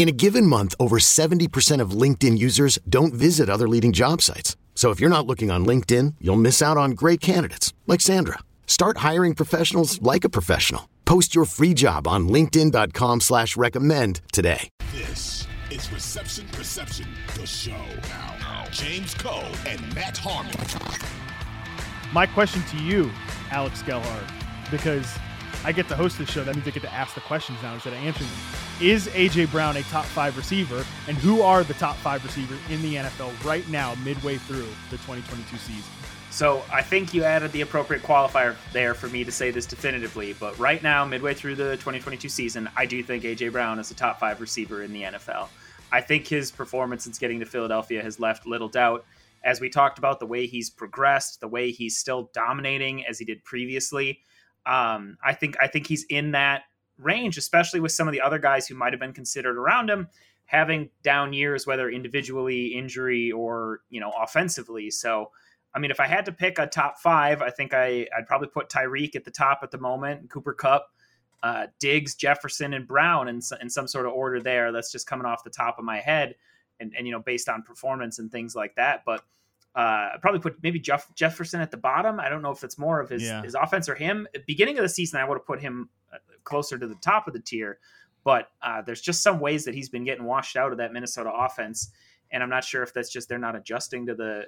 In a given month, over 70% of LinkedIn users don't visit other leading job sites. So if you're not looking on LinkedIn, you'll miss out on great candidates like Sandra. Start hiring professionals like a professional. Post your free job on linkedin.com/recommend today. This is Reception Perception, the show. James Koh and Matt Harmon. My question to you, Alex Gelhar, because I get to host this show, that means I get to ask the questions now instead of answering them. Is A.J. Brown a top five receiver, and who are the top five receivers in the NFL right now, midway through the 2022 season? So I think you added the appropriate qualifier there for me to say this definitively, but right now, midway through the 2022 season, I do think A.J. Brown is a top five receiver in the NFL. I think his performance since getting to Philadelphia has left little doubt. As we talked about, the way he's progressed, the way he's still dominating as he did previously, I think he's in that range, especially with some of the other guys who might have been considered around him having down years, whether individually, injury, or, you know, offensively. So, I mean, if I had to pick a top five, I think I'd probably put Tyreek at the top at the moment, Cooper Kupp, Diggs, Jefferson, and Brown in some sort of order there. That's just coming off the top of my head and you know, based on performance and things like that. But I'd probably put maybe Jefferson at the bottom. I don't know if it's more of his offense or him. At the beginning of the season, I would have put him closer to the top of the tier, but there's just some ways that he's been getting washed out of that Minnesota offense. And I'm not sure if that's just, they're not adjusting to the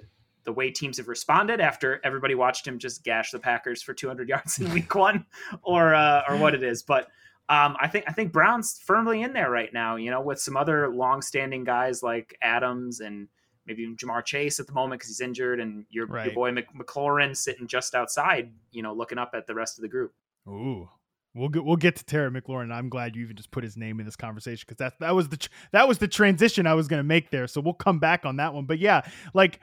way teams have responded after everybody watched him just gash the Packers for 200 yards in week one or what it is. But I think Brown's firmly in there right now, you know, with some other longstanding guys like Adams and maybe Ja'Marr Chase at the moment because he's injured, and your boy McLaurin sitting just outside, you know, looking up at the rest of the group. Ooh, we'll get to Terry McLaurin. I'm glad you even just put his name in this conversation because that was the transition I was going to make there. So we'll come back on that one. But yeah, like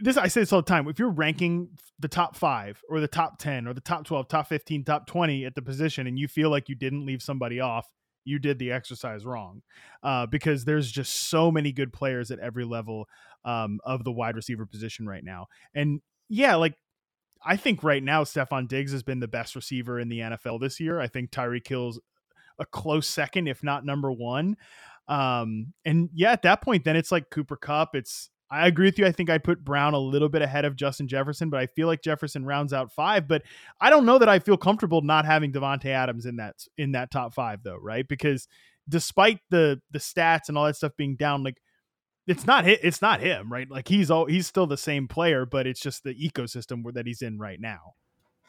this, I say this all the time. If you're ranking the top five or the top 10 or the top 12, top 15, top 20 at the position, and you feel like you didn't leave somebody off, you did the exercise wrong because there's just so many good players at every level of the wide receiver position right now. And yeah, like I think right now, Stefon Diggs has been the best receiver in the NFL this year. I think Tyreek Hill's a close second, if not number one. And yeah, at that point, then it's like Cooper Kupp. I agree with you. I think I put Brown a little bit ahead of Justin Jefferson, but I feel like Jefferson rounds out five. But I don't know that I feel comfortable not having Devontae Adams in that top five, though, right? Because despite the stats and all that stuff being down, like it's not him, right? Like he's still the same player, but it's just the ecosystem that he's in right now.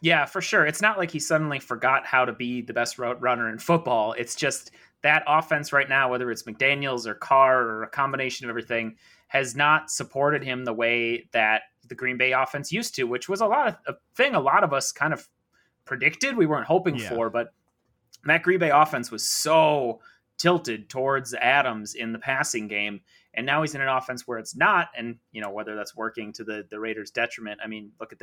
Yeah, for sure. It's not like he suddenly forgot how to be the best route runner in football. It's just that offense right now, whether it's McDaniels or Carr or a combination of everything, has not supported him the way that the Green Bay offense used to, which was a thing a lot of us kind of predicted. We weren't hoping for, but that Green Bay offense was so tilted towards Adams in the passing game. And now he's in an offense where it's not. And, you know, whether that's working to the Raiders' detriment. I mean, look at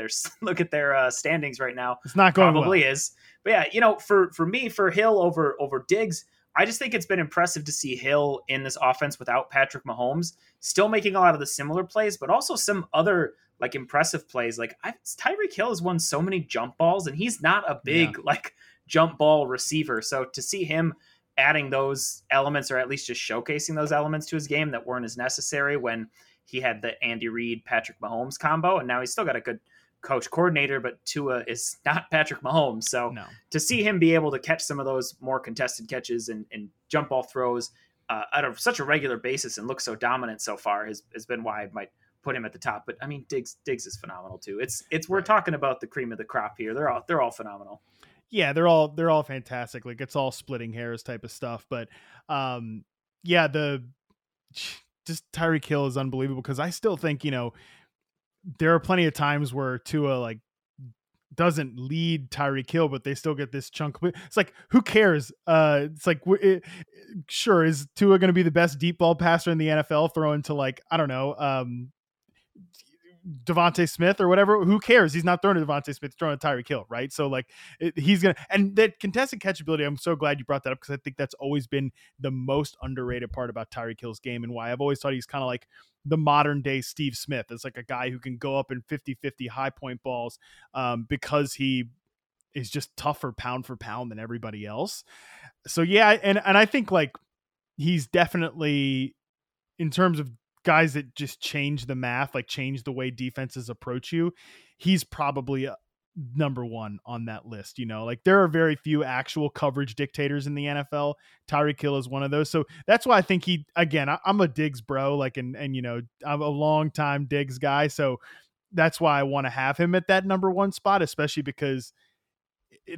their standings right now. It's not going probably well. Is. But yeah, you know, for me, for Hill over Diggs, I just think it's been impressive to see Hill in this offense without Patrick Mahomes, still making a lot of the similar plays, but also some other like impressive plays. Like Tyreek Hill has won so many jump balls, and he's not a big like jump ball receiver. So to see him adding those elements, or at least just showcasing those elements to his game that weren't as necessary when he had the Andy Reid, Patrick Mahomes combo, and now he's still got a good coach coordinator, but Tua is not Patrick Mahomes. So to see him be able to catch some of those more contested catches and jump ball throws out of such a regular basis and look so dominant so far has been why I might put him at the top. But I mean, Diggs is phenomenal too. It's we're talking about the cream of the crop here. They're all phenomenal. Yeah, they're all fantastic. Like it's all splitting hairs type of stuff. But just Tyreek Hill is unbelievable because I still think, you know, there are plenty of times where Tua like doesn't lead Tyreek Hill, but they still get this chunk. It's like, who cares? It's like, sure, is Tua going to be the best deep ball passer in the NFL, throwing to, like, I don't know, Devontae Smith or whatever? Who cares? He's not throwing to Devontae Smith, he's throwing to Tyreek Hill, right? So, like, he's going to, and that contested catchability, I'm so glad you brought that up, because I think that's always been the most underrated part about Tyreek Hill's game, and why I've always thought he's kind of like the modern day Steve Smith. It's like a guy who can go up in 50-50 high point balls, because he is just tougher pound for pound than everybody else. So yeah, and I think, like, he's definitely, in terms of guys that just change the math, like change the way defenses approach you, he's probably number one on that list. You know, like, there are very few actual coverage dictators in the NFL. Tyreek Hill is one of those. So that's why I think he, again, I'm a Diggs bro, like, and, you know, I'm a long time Diggs guy. So that's why I want to have him at that number one spot, especially because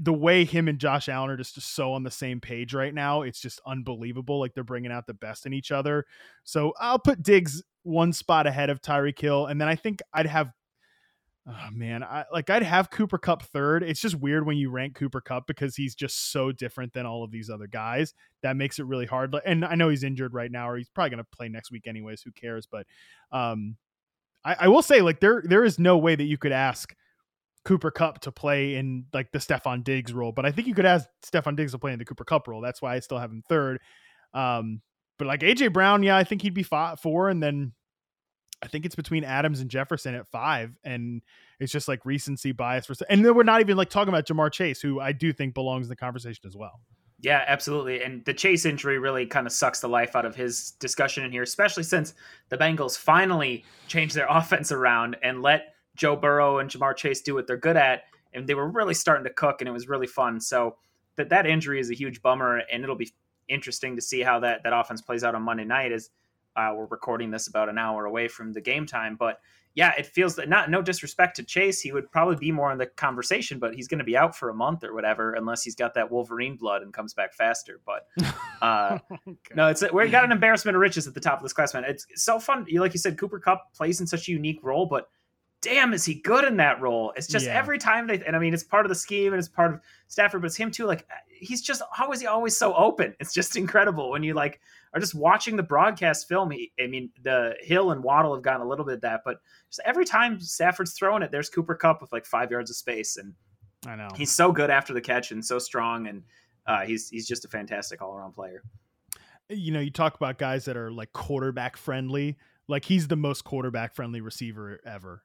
the way him and Josh Allen are just so on the same page right now, it's just unbelievable. Like, they're bringing out the best in each other. So I'll put Diggs one spot ahead of Tyreek Hill. And then I think I'd have, oh man, I'd have Cooper Kupp third. It's just weird when you rank Cooper Kupp, because he's just so different than all of these other guys. That makes it really hard. And I know he's injured right now, or he's probably going to play next week anyways, who cares? But I will say, like, there is no way that you could ask Cooper Kupp to play in, like, the Stefon Diggs role, but I think you could ask Stefon Diggs to play in the Cooper Kupp role. That's why I still have him third. But like A.J. Brown, yeah, I think he'd be four. And then I think it's between Adams and Jefferson at five. And it's just like recency bias. And then we're not even, like, talking about Ja'Marr Chase, who I do think belongs in the conversation as well. Yeah, absolutely. And the Chase injury really kind of sucks the life out of his discussion in here, especially since the Bengals finally changed their offense around and let Joe Burrow and Ja'Marr Chase do what they're good at. And they were really starting to cook, and it was really fun. So that injury is a huge bummer, and it'll be interesting to see how that offense plays out on Monday night, as we're recording this about an hour away from the game time. But yeah, it feels that, no disrespect to Chase, he would probably be more in the conversation, but he's going to be out for a month or whatever, unless he's got that Wolverine blood and comes back faster. But okay. No, we got an embarrassment of riches at the top of this class, man. It's so fun. Like you said, Cooper Kupp plays in such a unique role, but damn, is he good in that role? It's just every time and I mean, it's part of the scheme and it's part of Stafford, but it's him too. Like, he's just, how is he always so open? It's just incredible when you, like, are just watching the broadcast film. I mean, the Hill and Waddle have gotten a little bit of that, but just every time Stafford's throwing it, there's Cooper Kupp with like 5 yards of space. And I know he's so good after the catch and so strong. And he's just a fantastic all around player. You know, you talk about guys that are like quarterback friendly. Like, he's the most quarterback friendly receiver ever,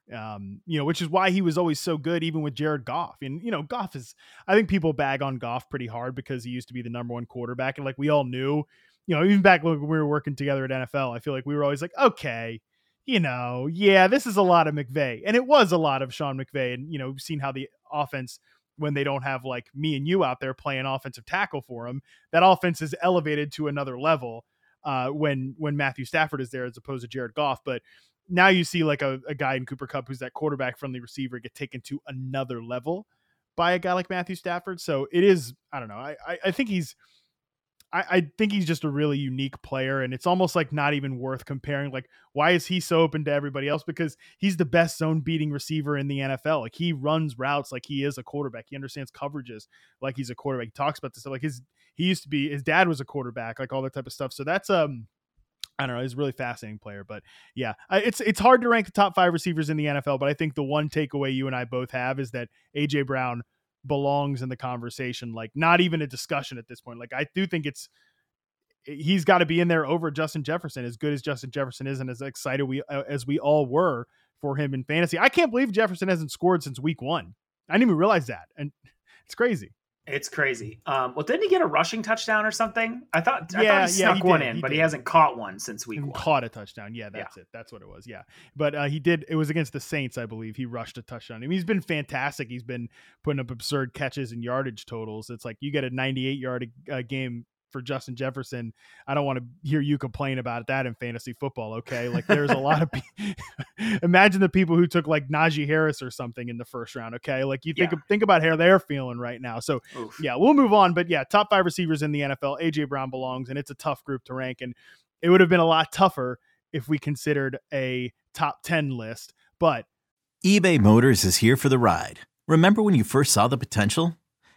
you know, which is why he was always so good, even with Jared Goff. And, you know, Goff is, I think people bag on Goff pretty hard because he used to be the number one quarterback. And like, we all knew, you know, even back when we were working together at NFL, I feel like we were always like, okay, you know, yeah, this is a lot of McVay. And it was a lot of Sean McVay. And, you know, we've seen how the offense, when they don't have like me and you out there playing offensive tackle for him, that offense is elevated to another level. When Matthew Stafford is there as opposed to Jared Goff. But now you see like a guy in Cooper Kupp who's that quarterback friendly receiver get taken to another level by a guy like Matthew Stafford. So it is, I don't know. I think he's just a really unique player, and it's almost like not even worth comparing. Like, why is he so open to everybody else? Because he's the best zone beating receiver in the NFL. Like, he runs routes like he is a quarterback. He understands coverages like he's a quarterback. He talks about this stuff like his dad was a quarterback, like all that type of stuff. So that's, I don't know, he's a really fascinating player. But yeah, it's hard to rank the top five receivers in the NFL, but I think the one takeaway you and I both have is that A.J. Brown belongs in the conversation, like not even a discussion at this point. Like, I do think he's got to be in there over Justin Jefferson, as good as Justin Jefferson is and as excited as we all were for him in fantasy. I can't believe Jefferson hasn't scored since week one. I didn't even realize that. And it's crazy. It's crazy. Well, didn't he get a rushing touchdown or something? I thought he snuck one in, but he hasn't caught one since week one. Caught a touchdown. Yeah, that's it. That's what it was. Yeah. But he did. It was against the Saints, I believe. He rushed a touchdown. I mean, he's been fantastic. He's been putting up absurd catches and yardage totals. It's like you get a 98-yard game for Justin Jefferson. I don't want to hear you complain about that in fantasy football. Okay. Like, there's a lot of imagine the people who took like Najee Harris or something in the first round. Okay. Like, you think about how they're feeling right now. So yeah, we'll move on, but yeah, top five receivers in the NFL, AJ Brown belongs, and it's a tough group to rank. And it would have been a lot tougher if we considered a top 10 list, but eBay Motors is here for the ride. Remember when you first saw the potential?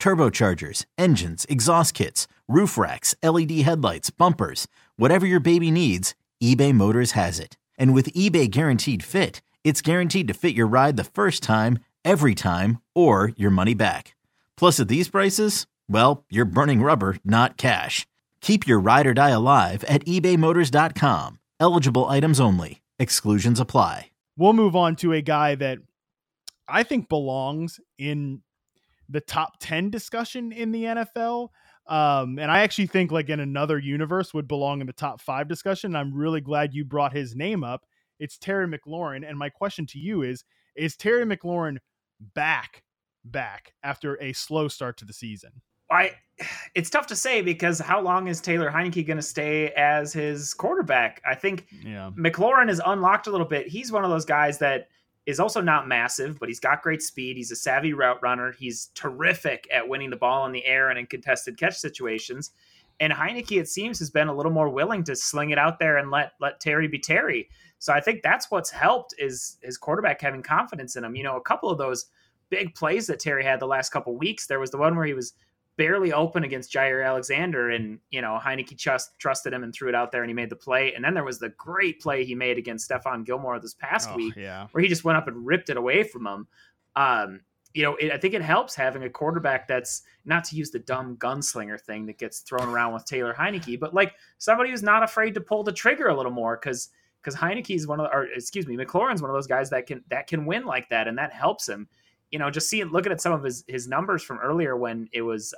turbochargers, engines, exhaust kits, roof racks, LED headlights, bumpers, whatever your baby needs, eBay Motors has it. And with eBay Guaranteed Fit, it's guaranteed to fit your ride the first time, every time, or your money back. Plus at these prices, well, you're burning rubber, not cash. Keep your ride or die alive at ebaymotors.com. Eligible items only. Exclusions apply. We'll move on to a guy that I think belongs in the top 10 discussion in the NFL. And I actually think like in another universe would belong in the top 5 discussion. I'm really glad you brought his name up. It's Terry McLaurin. And my question to you is Terry McLaurin back after a slow start to the season? It's tough to say because how long is Taylor Heinicke going to stay as his quarterback? I think McLaurin is unlocked a little bit. He's one of those guys that is also not massive, but he's got great speed. He's a savvy route runner. He's terrific at winning the ball in the air and in contested catch situations. And Heinicke, it seems, has been a little more willing to sling it out there and let Terry be Terry. So I think that's what's helped is his quarterback having confidence in him. You know, a couple of those big plays that Terry had the last couple weeks, there was the one where he was barely open against Jair Alexander and, Heinicke trusted him and threw it out there and he made the play. And then there was the great play he made against Stephon Gilmore this past week where he just went up and ripped it away from him. I think it helps having a quarterback that's not to use the dumb gunslinger thing that gets thrown around with Taylor Heinicke, but like somebody who's not afraid to pull the trigger a little more. Cause Heinicke is McLaurin's one of those guys that can win like that. And that helps him. Just looking at some of his numbers from earlier when it was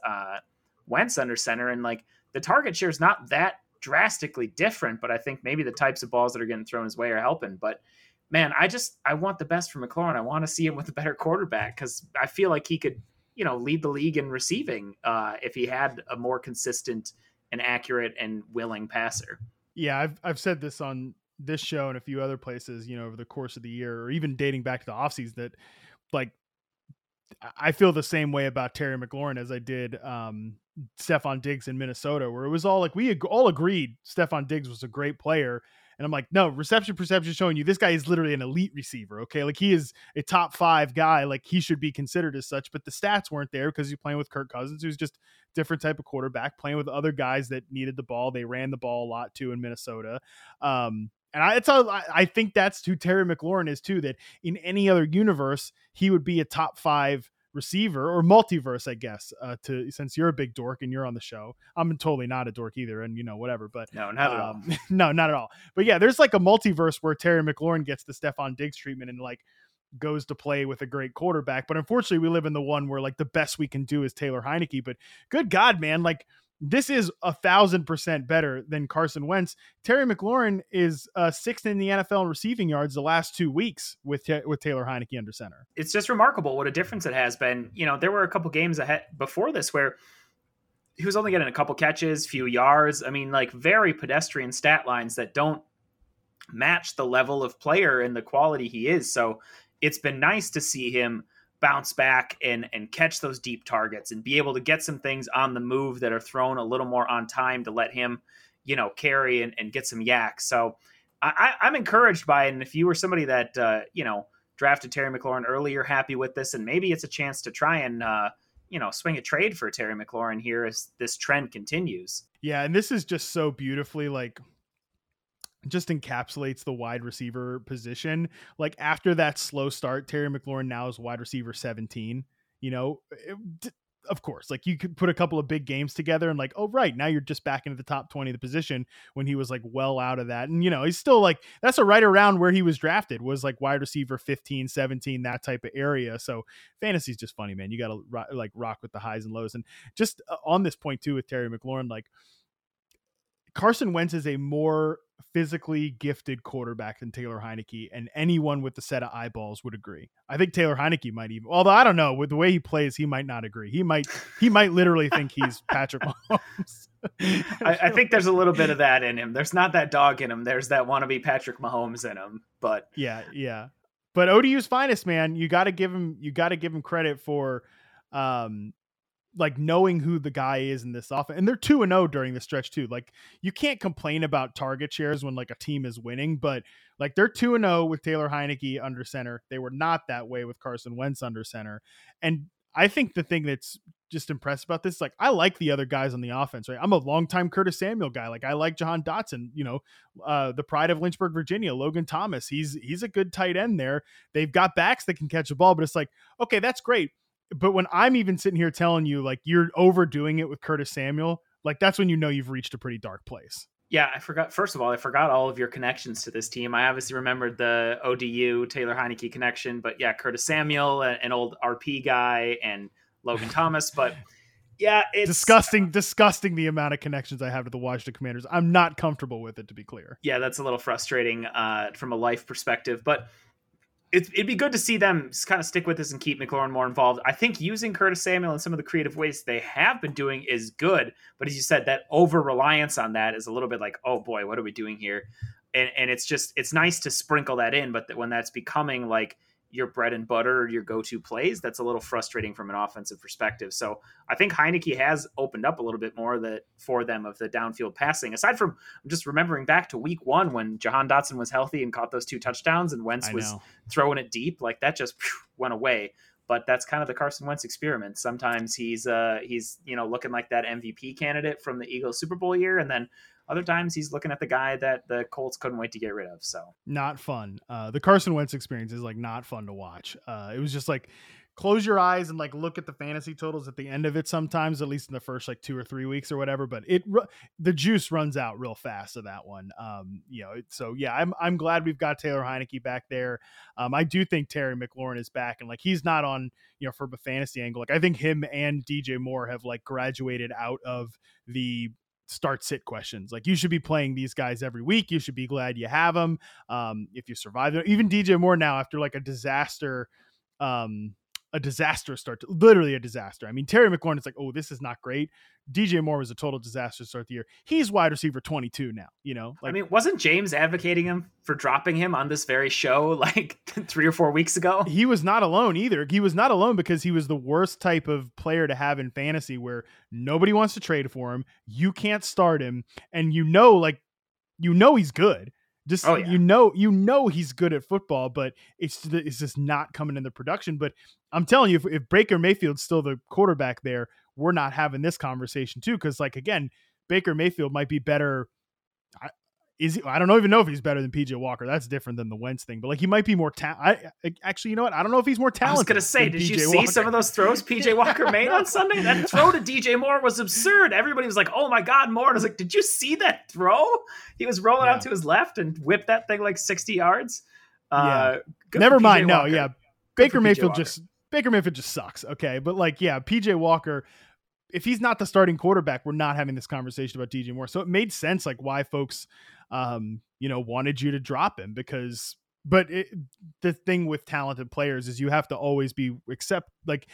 Wentz under center and like the target share is not that drastically different, but I think maybe the types of balls that are getting thrown his way are helping. But man, I want the best for McLaurin. I want to see him with a better quarterback because I feel like he could, lead the league in receiving if he had a more consistent and accurate and willing passer. Yeah, I've said this on this show and a few other places, over the course of the year or even dating back to the offseason that like, I feel the same way about Terry McLaurin as I did Stefon Diggs in Minnesota, where it was all like, we all agreed Stefon Diggs was a great player. And I'm like, no, reception perception is showing you this guy is literally an elite receiver. Okay. Like he is a top 5 guy. Like he should be considered as such, but the stats weren't there because you're playing with Kirk Cousins, who's just different type of quarterback playing with other guys that needed the ball. They ran the ball a lot too in Minnesota. I think that's who Terry McLaurin is too, that in any other universe, he would be a top 5 receiver or multiverse, I guess, since you're a big dork and you're on the show. I'm totally not a dork either. And whatever, but no, not at all. No, not at all. But yeah, there's like a multiverse where Terry McLaurin gets the Stefon Diggs treatment and like goes to play with a great quarterback. But unfortunately we live in the one where like the best we can do is Taylor Heinicke, but good God, man, like, this is 1,000% better than Carson Wentz. Terry McLaurin is 6th in the NFL in receiving yards the last 2 weeks with Taylor Heinicke under center. It's just remarkable what a difference it has been. There were a couple games ahead before this where he was only getting a couple catches, few yards. I mean, like very pedestrian stat lines that don't match the level of player and the quality he is. So it's been nice to see him bounce back and catch those deep targets and be able to get some things on the move that are thrown a little more on time to let him, carry and get some yak. So I'm encouraged by it. And if you were somebody that, drafted Terry McLaurin earlier, happy with this, and maybe it's a chance to try and, swing a trade for Terry McLaurin here as this trend continues. Yeah. And this is just so beautifully, like, just encapsulates the wide receiver position. Like after that slow start, Terry McLaurin now is wide receiver 17, of course, like you could put a couple of big games together and like, oh, right now you're just back into the top 20 of the position when he was like, well out of that. And, he's still like, that's a right around where he was drafted was like wide receiver 15, 17, that type of area. So fantasy is just funny, man. You got to like rock with the highs and lows. And just on this point too, with Terry McLaurin, like Carson Wentz is a more physically gifted quarterback than Taylor Heinicke, and anyone with a set of eyeballs would agree. I think Taylor Heinicke might even, although I don't know, with the way he plays, he might not agree. He might literally think he's Patrick Mahomes. I think there's a little bit of that in him. There's not that dog in him. There's that wannabe Patrick Mahomes in him, but yeah. But ODU's finest, man, you got to give him credit for, like knowing who the guy is in this offense. And they're 2-0 during the stretch too. Like you can't complain about target shares when like a team is winning, but like they're 2-0 with Taylor Heinicke under center. They were not that way with Carson Wentz under center. And I think the thing that's just impressed about this, like I like the other guys on the offense, right? I'm a longtime Curtis Samuel guy. Like I like Jahan Dotson, the pride of Lynchburg, Virginia, Logan Thomas. He's a good tight end there. They've got backs that can catch the ball, but it's like, okay, that's great. But when I'm even sitting here telling you like you're overdoing it with Curtis Samuel, like that's when you know you've reached a pretty dark place. Yeah, I forgot all of your connections to this team. I obviously remembered the ODU Taylor Heinicke connection, but yeah, Curtis Samuel, an old RP guy, and Logan Thomas, but yeah, it's disgusting the amount of connections I have to the Washington Commanders. I'm not comfortable with it, to be clear. Yeah, that's a little frustrating from a life perspective, but it'd be good to see them kind of stick with this and keep McLaurin more involved. I think using Curtis Samuel in some of the creative ways they have been doing is good. But as you said, that over-reliance on that is a little bit like, oh boy, what are we doing here? And it's just, it's nice to sprinkle that in. But when that's becoming like your bread and butter, or your go-to plays, that's a little frustrating from an offensive perspective. So I think Heinicke has opened up a little bit more that for them of the downfield passing. Aside from, I'm just remembering back to week 1 when Jahan Dotson was healthy and caught those 2 touchdowns and Wentz was throwing it deep. Like that just went away. But that's kind of the Carson Wentz experiment. Sometimes he's looking like that MVP candidate from the Eagles Super Bowl year, and then other times he's looking at the guy that the Colts couldn't wait to get rid of. So not fun. The Carson Wentz experience is like not fun to watch. It was just like close your eyes and like look at the fantasy totals at the end of it sometimes, at least in the first like 2 or 3 weeks or whatever. But the juice runs out real fast of that one. So yeah, I'm glad we've got Taylor Heinicke back there. I do think Terry McLaurin is back, and like he's not on, from a fantasy angle. Like I think him and DJ Moore have like graduated out of the start sit questions. Like you should be playing these guys every week. You should be glad you have them. If you survive them, even DJ Moore now after like a disaster. I mean, Terry McLaurin is like, oh, this is not great. DJ Moore was a total disaster to start the year. He's wide receiver 22 now, like, I mean, wasn't James advocating him for dropping him on this very show like 3 or 4 weeks ago? He was not alone either. He was not alone because he was the worst type of player to have in fantasy where nobody wants to trade for him. You can't start him. And he's good. Just, oh, yeah. He's good at football, but it's just not coming in the production. But I'm telling you, if Baker Mayfield's still the quarterback there, we're not having this conversation too. Cause like, again, Baker Mayfield might be better. I don't even know if he's better than P.J. Walker. That's different than the Wentz thing, but like he might be more talented. Actually, you know what? I don't know if he's more talented. I was going to say, did you see some of those throws P.J. Walker made on Sunday? That throw to DJ Moore was absurd. Everybody was like, oh my God, Moore. And I was like, did you see that throw? He was rolling out to his left and whipped that thing like 60 yards. Never mind. Walker. No. Yeah. Baker Mayfield just sucks. Okay. But like, yeah, P.J. Walker, if he's not the starting quarterback, we're not having this conversation about DJ Moore. So it made sense, like why folks, wanted you to drop him but the thing with talented players is you have to always accept that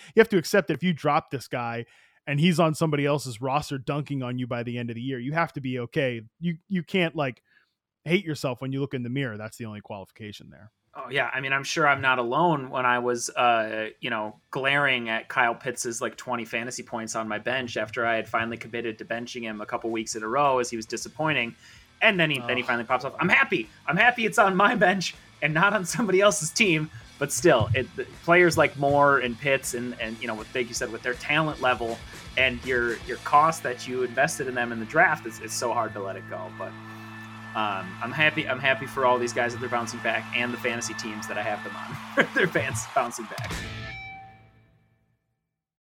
if you drop this guy and he's on somebody else's roster dunking on you by the end of the year, you have to be okay. You can't like hate yourself when you look in the mirror. That's the only qualification there. Oh yeah. I mean, I'm sure I'm not alone when I was, glaring at Kyle Pitts's like 20 fantasy points on my bench after I had finally committed to benching him a couple weeks in a row as he was disappointing. And then he finally pops off. I'm happy it's on my bench and not on somebody else's team. But still, players like Moore and Pitts and what you said with their talent level and your cost that you invested in them in the draft, it's so hard to let it go. But I'm happy for all these guys that they're bouncing back and the fantasy teams that I have them on. They're bouncing back.